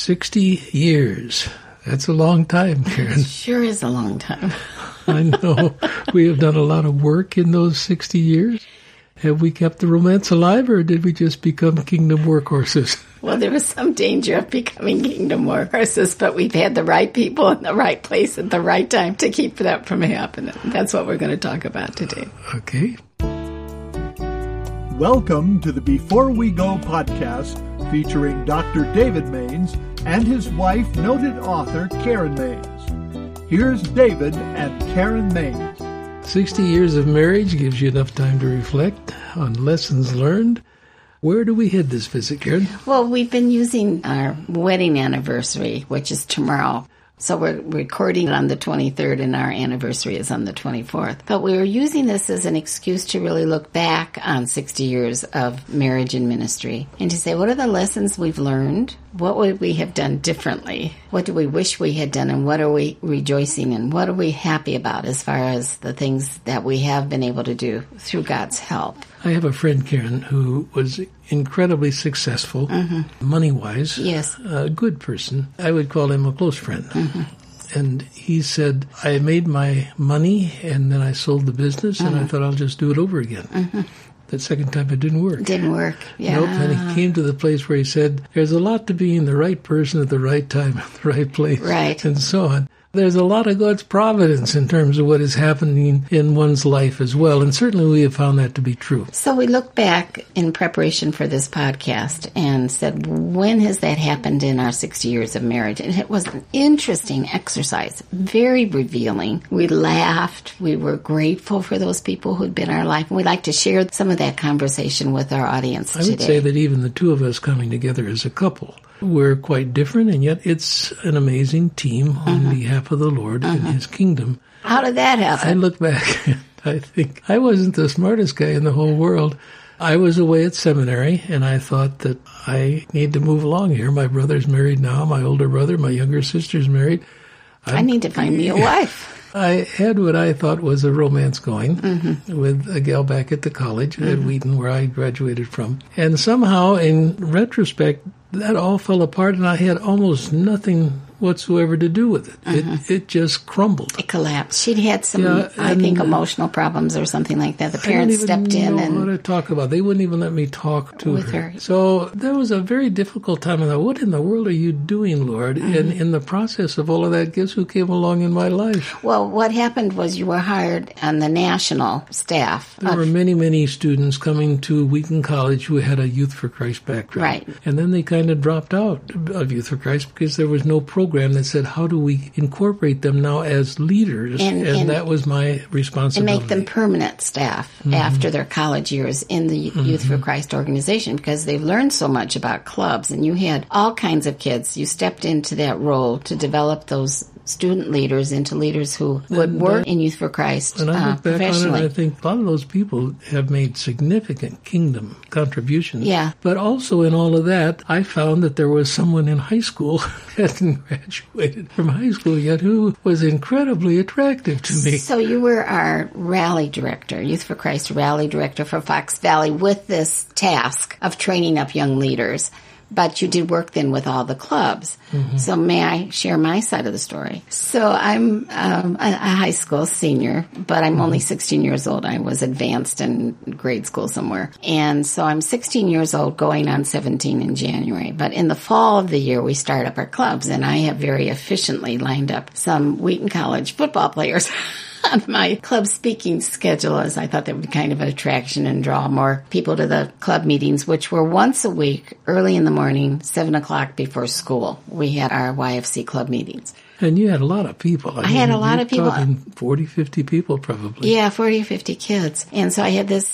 60 years. That's a long time, Karen. It sure is a long time. I know. We have done a lot of work in those 60 years. Have we kept the romance alive, or did we just become kingdom workhorses? Well, there was some danger of becoming kingdom workhorses, but we've had the right people in the right place at the right time to keep that from happening. That's what we're going to talk about today. Okay. Welcome to the Before We Go podcast, featuring Dr. David Mains and his wife, noted author Karen Mains. Here's David and Karen Mains. 60 years of marriage gives you enough time to reflect on lessons learned. Where do we head this visit, Karen? Well, we've been using our wedding anniversary, which is tomorrow. So we're recording it on the 23rd, and our anniversary is on the 24th. But we were using this as an excuse to really look back on 60 years of marriage and ministry and to say, what are the lessons we've learned? What would we have done differently? What do we wish we had done, and what are we rejoicing in? What are we happy about as far as the things that we have been able to do through God's help? I have a friend, Karen, who was incredibly successful, money-wise. Yes. A good person. I would call him a close friend. Mm-hmm. And he said, I made my money, and then I sold the business, and I thought I'll just do it over again. Mm-hmm. That second time it didn't work. Yeah. Nope, and he came to the place where he said, there's a lot to being the right person at the right time, at the right place, right, and so on. There's a lot of God's providence in terms of what is happening in one's life as well, and certainly we have found that to be true. So we looked back in preparation for this podcast and said, when has that happened in our 60 years of marriage? And it was an interesting exercise, very revealing. We laughed. We were grateful for those people who'd been in our life, and we'd like to share some of that conversation with our audience today. I would say that even the two of us coming together as a couple, we're quite different, and yet it's an amazing team on behalf of the Lord and His kingdom. How did that happen? I look back and I think, I wasn't the smartest guy in the whole world. I was away at seminary, and I thought that I need to move along here. My brother's married now, my older brother, my younger sister's married. I need to find me a wife. I had what I thought was a romance going with a gal back at the college at Wheaton, where I graduated from. And somehow, in retrospect, that all fell apart, and I had almost nothing whatsoever to do with it. It just crumbled. It collapsed. She'd had some, I think, emotional problems or something like that. The parents stepped in. I didn't know what to talk about. They wouldn't even let me talk to her. So that was a very difficult time. I thought, what in the world are you doing, Lord? And in the process of all of that, guess who came along in my life? Well, what happened was you were hired on the national staff. There were many, many students coming to Wheaton College who had a Youth for Christ background. Right. And then they kind of dropped out of Youth for Christ because there was no program that said, how do we incorporate them now as leaders? And that was my responsibility. And make them permanent staff after their college years in the Youth for Christ organization, because they've learned so much about clubs, and you had all kinds of kids. You stepped into that role to develop those student leaders into leaders who would work in Youth for Christ professionally. And I look back on it, and I think a lot of those people have made significant kingdom contributions. Yeah. But also in all of that, I found that there was someone in high school who hadn't graduated from high school yet who was incredibly attractive to me. So you were our rally director, Youth for Christ rally director for Fox Valley, with this task of training up young leaders. But you did work then with all the clubs. So may I share my side of the story? So I'm a high school senior, but I'm only 16 years old. I was advanced in grade school somewhere. And so I'm 16 years old, going on 17 in January. But in the fall of the year, we start up our clubs, and I have very efficiently lined up some Wheaton College football players on my club speaking schedule, as I thought that would be kind of an attraction and draw more people to the club meetings, which were once a week, early in the morning, 7 o'clock before school. We had our YFC club meetings. And you had a lot of people. I mean, had a lot of people. 40, 50 people probably. Yeah, 40, 50 kids. And so I had this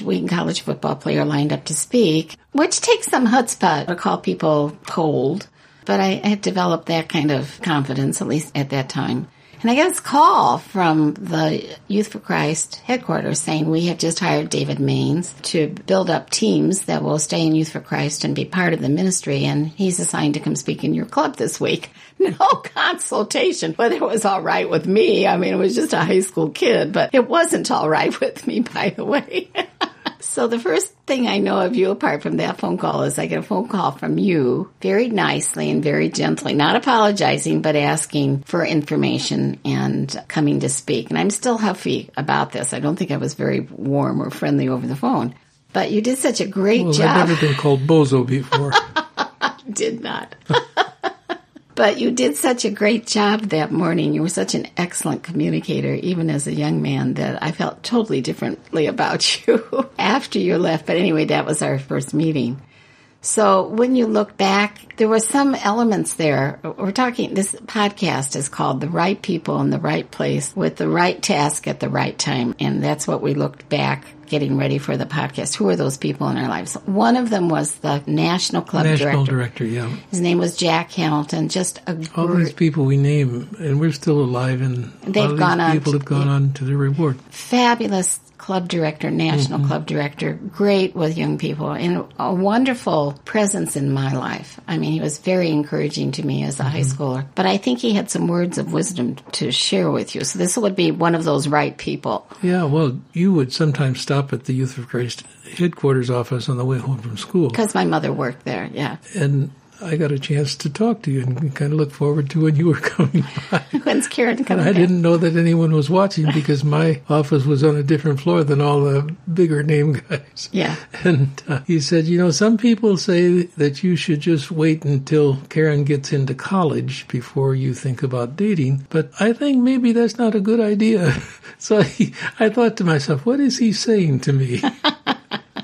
Wheaton College football player lined up to speak, which takes some chutzpah to call people cold. But I had developed that kind of confidence, at least at that time. And I got this call from the Youth for Christ headquarters saying, we have just hired David Mains to build up teams that will stay in Youth for Christ and be part of the ministry, and he's assigned to come speak in your club this week. No consultation, whether it was all right with me. I mean, it was just a high school kid, but it wasn't all right with me, by the way. So the first thing I know of you, apart from that phone call, is I get a phone call from you very nicely and very gently, not apologizing, but asking for information and coming to speak. And I'm still huffy about this. I don't think I was very warm or friendly over the phone. But you did such a great job. I've never been called bozo before. Did not. But you did such a great job that morning. You were such an excellent communicator, even as a young man, that I felt totally differently about you after you left. But anyway, that was our first meeting. So when you look back, there were some elements there. We're talking, this podcast is called The Right People in the Right Place with the Right Task at the Right Time. And that's what we looked back getting ready for the podcast. Who are those people in our lives? One of them was the National Club Director. National Director, yeah. His name was Jack Hamilton. Just a great... All these people we name, and we're still alive, and a lot of these people have gone on to their reward. Fabulous club director, national club director, great with young people, and a wonderful presence in my life. I mean, he was very encouraging to me as a high schooler, but I think he had some words of wisdom to share with you. So this would be one of those right people. Yeah, well, you would sometimes stop at the Youth for Christ headquarters office on the way home from school. Because my mother worked there, yeah. And I got a chance to talk to you and kind of look forward to when you were coming by. When's Karen coming by? I didn't know that anyone was watching because my office was on a different floor than all the bigger name guys. Yeah. And he said, you know, some people say that you should just wait until Karen gets into college before you think about dating, but I think maybe that's not a good idea. So I thought to myself, what is he saying to me?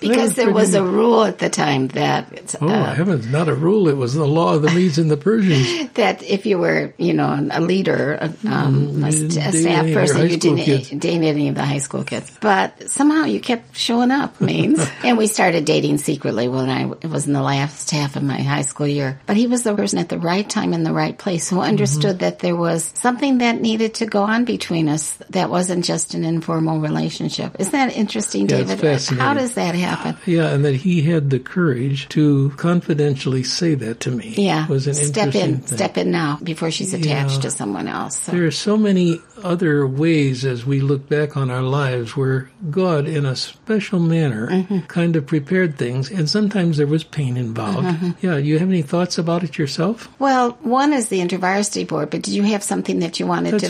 Because there was a rule at the time that... heavens, not a rule. It was the law of the Medes and the Persians. That if you were, you know, a leader, a staff person, you didn't date any of the high school kids. But somehow you kept showing up, Mains. And we started dating secretly when I was in the last half of my high school year. But he was the person at the right time in the right place who understood that there was something that needed to go on between us that wasn't just an informal relationship. Isn't that interesting, David? It's fascinating. How does that happen? Yeah, and that he had the courage to confidentially say that to me. Yeah, was an interesting thing. Step in now before she's attached to someone else. So. There are so many other ways as we look back on our lives where God, in a special manner, kind of prepared things, and sometimes there was pain involved. Yeah, you have any thoughts about it yourself? Well, one is the InterVarsity board, but did you have something that you wanted to...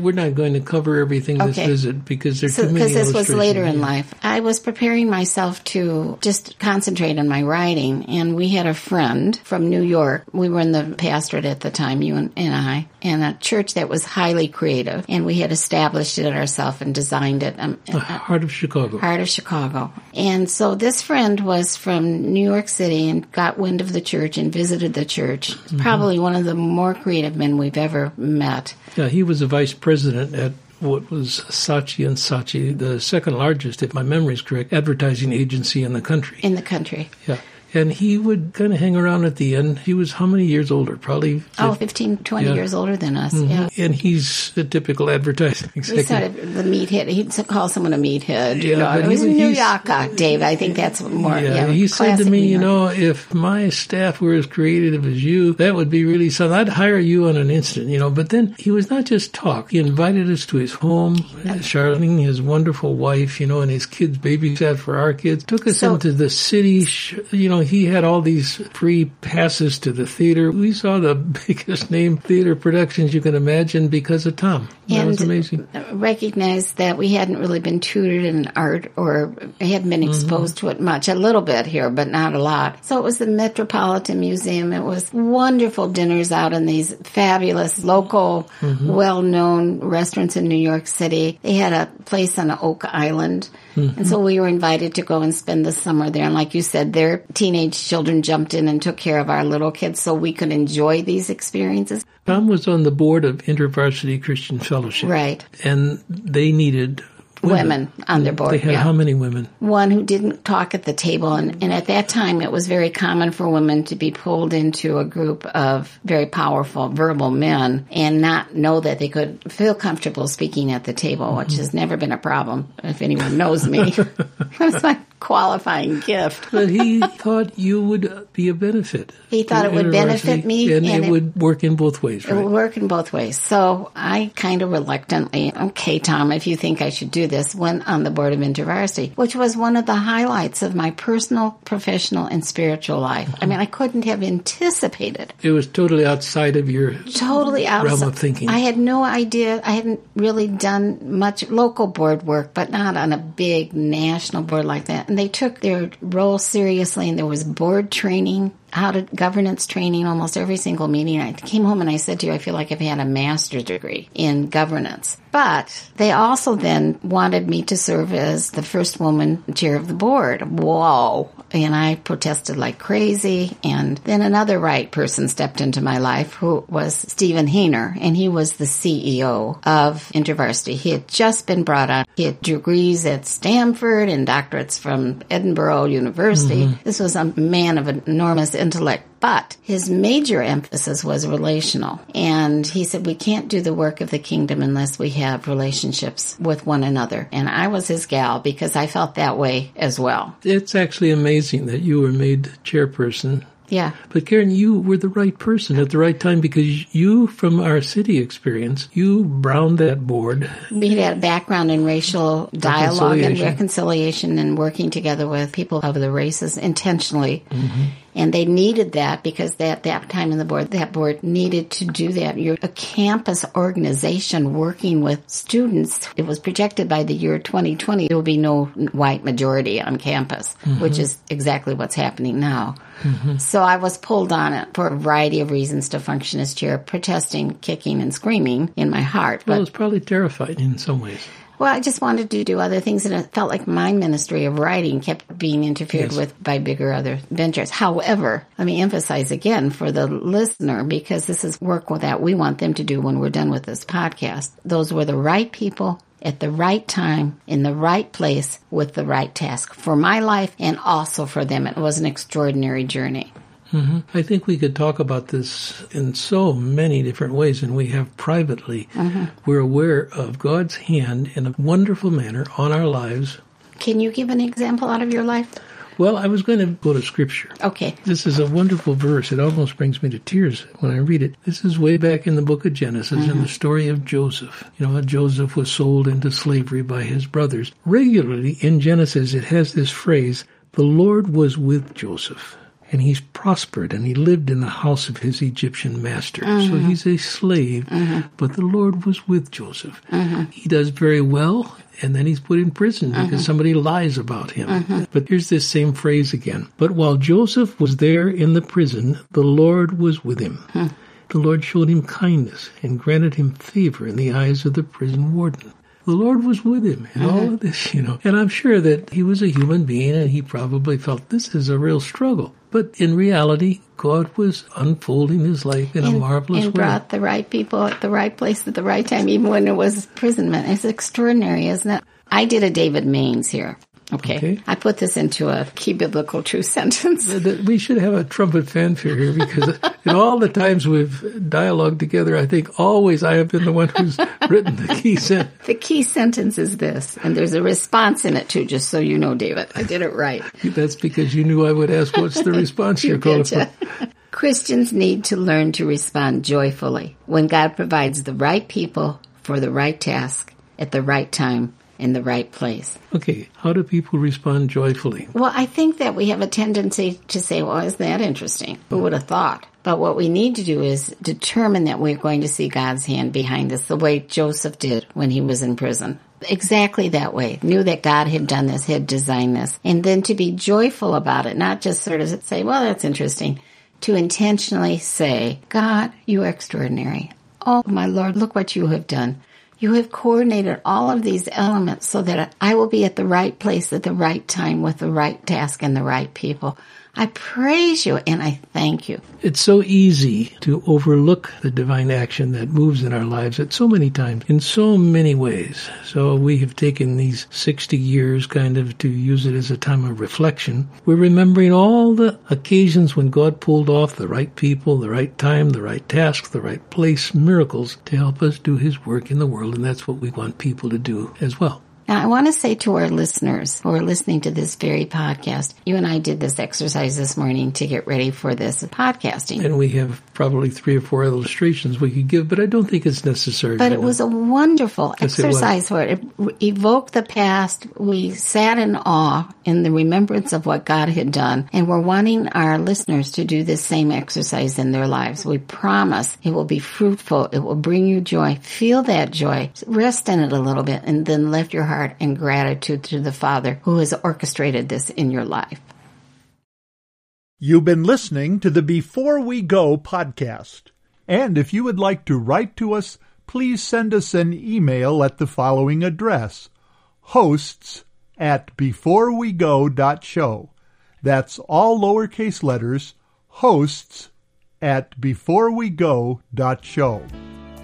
We're not going to cover everything this visit because there's too many illustrations. Because this was later in life. I was preparing myself to just concentrate on my writing, and we had a friend from New York. We were in the pastorate at the time, you and I, in a church that was highly creative, and we had established it ourselves and designed it. Heart of Chicago. Heart of Chicago. And so this friend was from New York City and got wind of the church and visited the church. Probably one of the more creative men we've ever met. Yeah, he was a vice president at what was Saatchi and Saatchi, the second largest, if my memory is correct, advertising agency in the country. Yeah. And he would kind of hang around at the end. He was how many years older? Probably 15, 20 years older than us, And he's the typical advertising executive. He said the meathead. He'd call someone a meathead. Yeah, you know, it was a New Yorker, Dave. I think that's more he said to me, you know, if my staff were as creative as you, that would be really something. I'd hire you on an instant, you know. But then he was not just talk. He invited us to his home. Charlene, his wonderful wife, you know, and his kids babysat for our kids. Took us into the city, you know. He had all these free passes to the theater. We saw the biggest name theater productions you can imagine because of Tom. That was amazing. Recognized that we hadn't really been tutored in art or hadn't been exposed to it much. A little bit here, but not a lot. So it was the Metropolitan Museum. It was wonderful dinners out in these fabulous local, well-known restaurants in New York City. They had a place on Oak Island. And so we were invited to go and spend the summer there. And like you said, their teenage children jumped in and took care of our little kids so we could enjoy these experiences. Tom was on the board of InterVarsity Christian Fellowship. Right. And they needed... Women on their board. They had how many women? One who didn't talk at the table. And at that time, it was very common for women to be pulled into a group of very powerful verbal men and not know that they could feel comfortable speaking at the table, which has never been a problem, if anyone knows me. That's my qualifying gift. But he thought you would be a benefit. He thought it would benefit me. And it would work in both ways, right? It would work in both ways. So I kind of reluctantly, okay, Tom, if you think I should do this, went on the board of InterVarsity, which was one of the highlights of my personal, professional, and spiritual life. Mm-hmm. I mean, I couldn't have anticipated. It was totally outside of your realm of thinking. I had no idea. I hadn't really done much local board work, but not on a big national board like that. And they took their role seriously, and there was board training, governance training, almost every single meeting. I came home and I said to you, I feel like I've had a master's degree in governance. But they also then wanted me to serve as the first woman chair of the board. Whoa. And I protested like crazy. And then another right person stepped into my life, who was Stephen Hainer, and he was the CEO of InterVarsity. He had just been brought on. He had degrees at Stanford and doctorates from Edinburgh University. Mm-hmm. This was a man of enormous intellect. But his major emphasis was relational. And he said, we can't do the work of the kingdom unless we have relationships with one another. And I was his gal because I felt that way as well. It's actually amazing that you were made chairperson. Yeah. But Karen, you were the right person at the right time, because you, from our city experience, you browned that board. We had a background in racial dialogue and reconciliation and working together with people of the races intentionally. Mm-hmm. And they needed that, because at that time in the board, that board needed to do that. You're a campus organization working with students. It was projected by the year 2020, there will be no white majority on campus, mm-hmm. which is exactly what's happening now. Mm-hmm. So I was pulled on it for a variety of reasons to function as chair, protesting, kicking, and screaming in my heart. Well, it was probably terrifying in some ways. Well, I just wanted to do other things, and it felt like my ministry of writing kept being interfered with by bigger other ventures. However, let me emphasize again for the listener, because this is work that we want them to do when we're done with this podcast. Those were the right people at the right time, in the right place, with the right task for my life and also for them. It was an extraordinary journey. Mm-hmm. I think we could talk about this in so many different ways, and we have privately. Mm-hmm. We're aware of God's hand in a wonderful manner on our lives. Can you give an example out of your life? Well, I was going to go to Scripture. Okay. This is a wonderful verse. It almost brings me to tears when I read it. This is way back in the book of Genesis, mm-hmm. in the story of Joseph. You know, how Joseph was sold into slavery by his brothers. Regularly in Genesis, it has this phrase, the Lord was with Joseph. And he's prospered, and he lived in the house of his Egyptian master. Mm-hmm. So he's a slave, mm-hmm. but the Lord was with Joseph. Mm-hmm. He does very well, and then he's put in prison because mm-hmm. somebody lies about him. Mm-hmm. But here's this same phrase again. But while Joseph was there in the prison, the Lord was with him. Mm-hmm. The Lord showed him kindness and granted him favor in the eyes of the prison warden. The Lord was with him in mm-hmm. all of this, you know. And I'm sure that he was a human being, and he probably felt this is a real struggle. But in reality, God was unfolding his life in a marvelous way. And brought the right people at the right place at the right time, even when it was imprisonment. It's extraordinary, isn't it? I did a David Mains here. Okay. I put this into a key biblical true sentence. We should have a trumpet fanfare here, because in all the times we've dialogued together, I think always I have been the one who's written the key sentence. The key sentence is this, and there's a response in it too, just so you know, David. I did it right. That's because you knew I would ask, what's the response you're going for? Christians need to learn to respond joyfully when God provides the right people for the right task at the right time, in the right place. Okay, how do people respond joyfully? Well, I think that we have a tendency to say, well, isn't that interesting? Who would have thought? But what we need to do is determine that we're going to see God's hand behind this, the way Joseph did when he was in prison. Exactly that way. Knew that God had done this, had designed this. And then to be joyful about it, not just sort of say, well, that's interesting. To intentionally say, God, you are extraordinary. Oh, my Lord, look what you have done. You have coordinated all of these elements so that I will be at the right place at the right time with the right task and the right people. I praise you and I thank you. It's so easy to overlook the divine action that moves in our lives at so many times, in so many ways. So we have taken these 60 years kind of to use it as a time of reflection. We're remembering all the occasions when God pulled off the right people, the right time, the right task, the right place, miracles to help us do his work in the world. And that's what we want people to do as well. Now, I want to say to our listeners who are listening to this very podcast, you and I did this exercise this morning to get ready for this podcasting. And we have probably 3 or 4 illustrations we could give, but I don't think it's necessary. But it was a wonderful exercise for it. It evoked the past. We sat in awe in the remembrance of what God had done, and we're wanting our listeners to do this same exercise in their lives. We promise it will be fruitful. It will bring you joy. Feel that joy. Rest in it a little bit, and then lift your heart in gratitude to the Father who has orchestrated this in your life. You've been listening to the Before We Go podcast. And if you would like to write to us, please send us an email at the following address, hosts@beforewego.show. That's all lowercase letters, hosts@beforewego.show.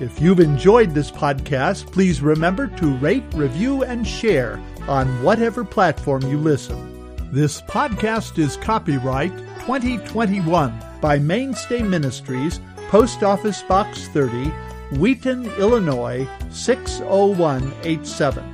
If you've enjoyed this podcast, please remember to rate, review, and share on whatever platform you listen. This podcast is copyright 2021 by Mainstay Ministries, Post Office Box 30, Wheaton, Illinois, 60187.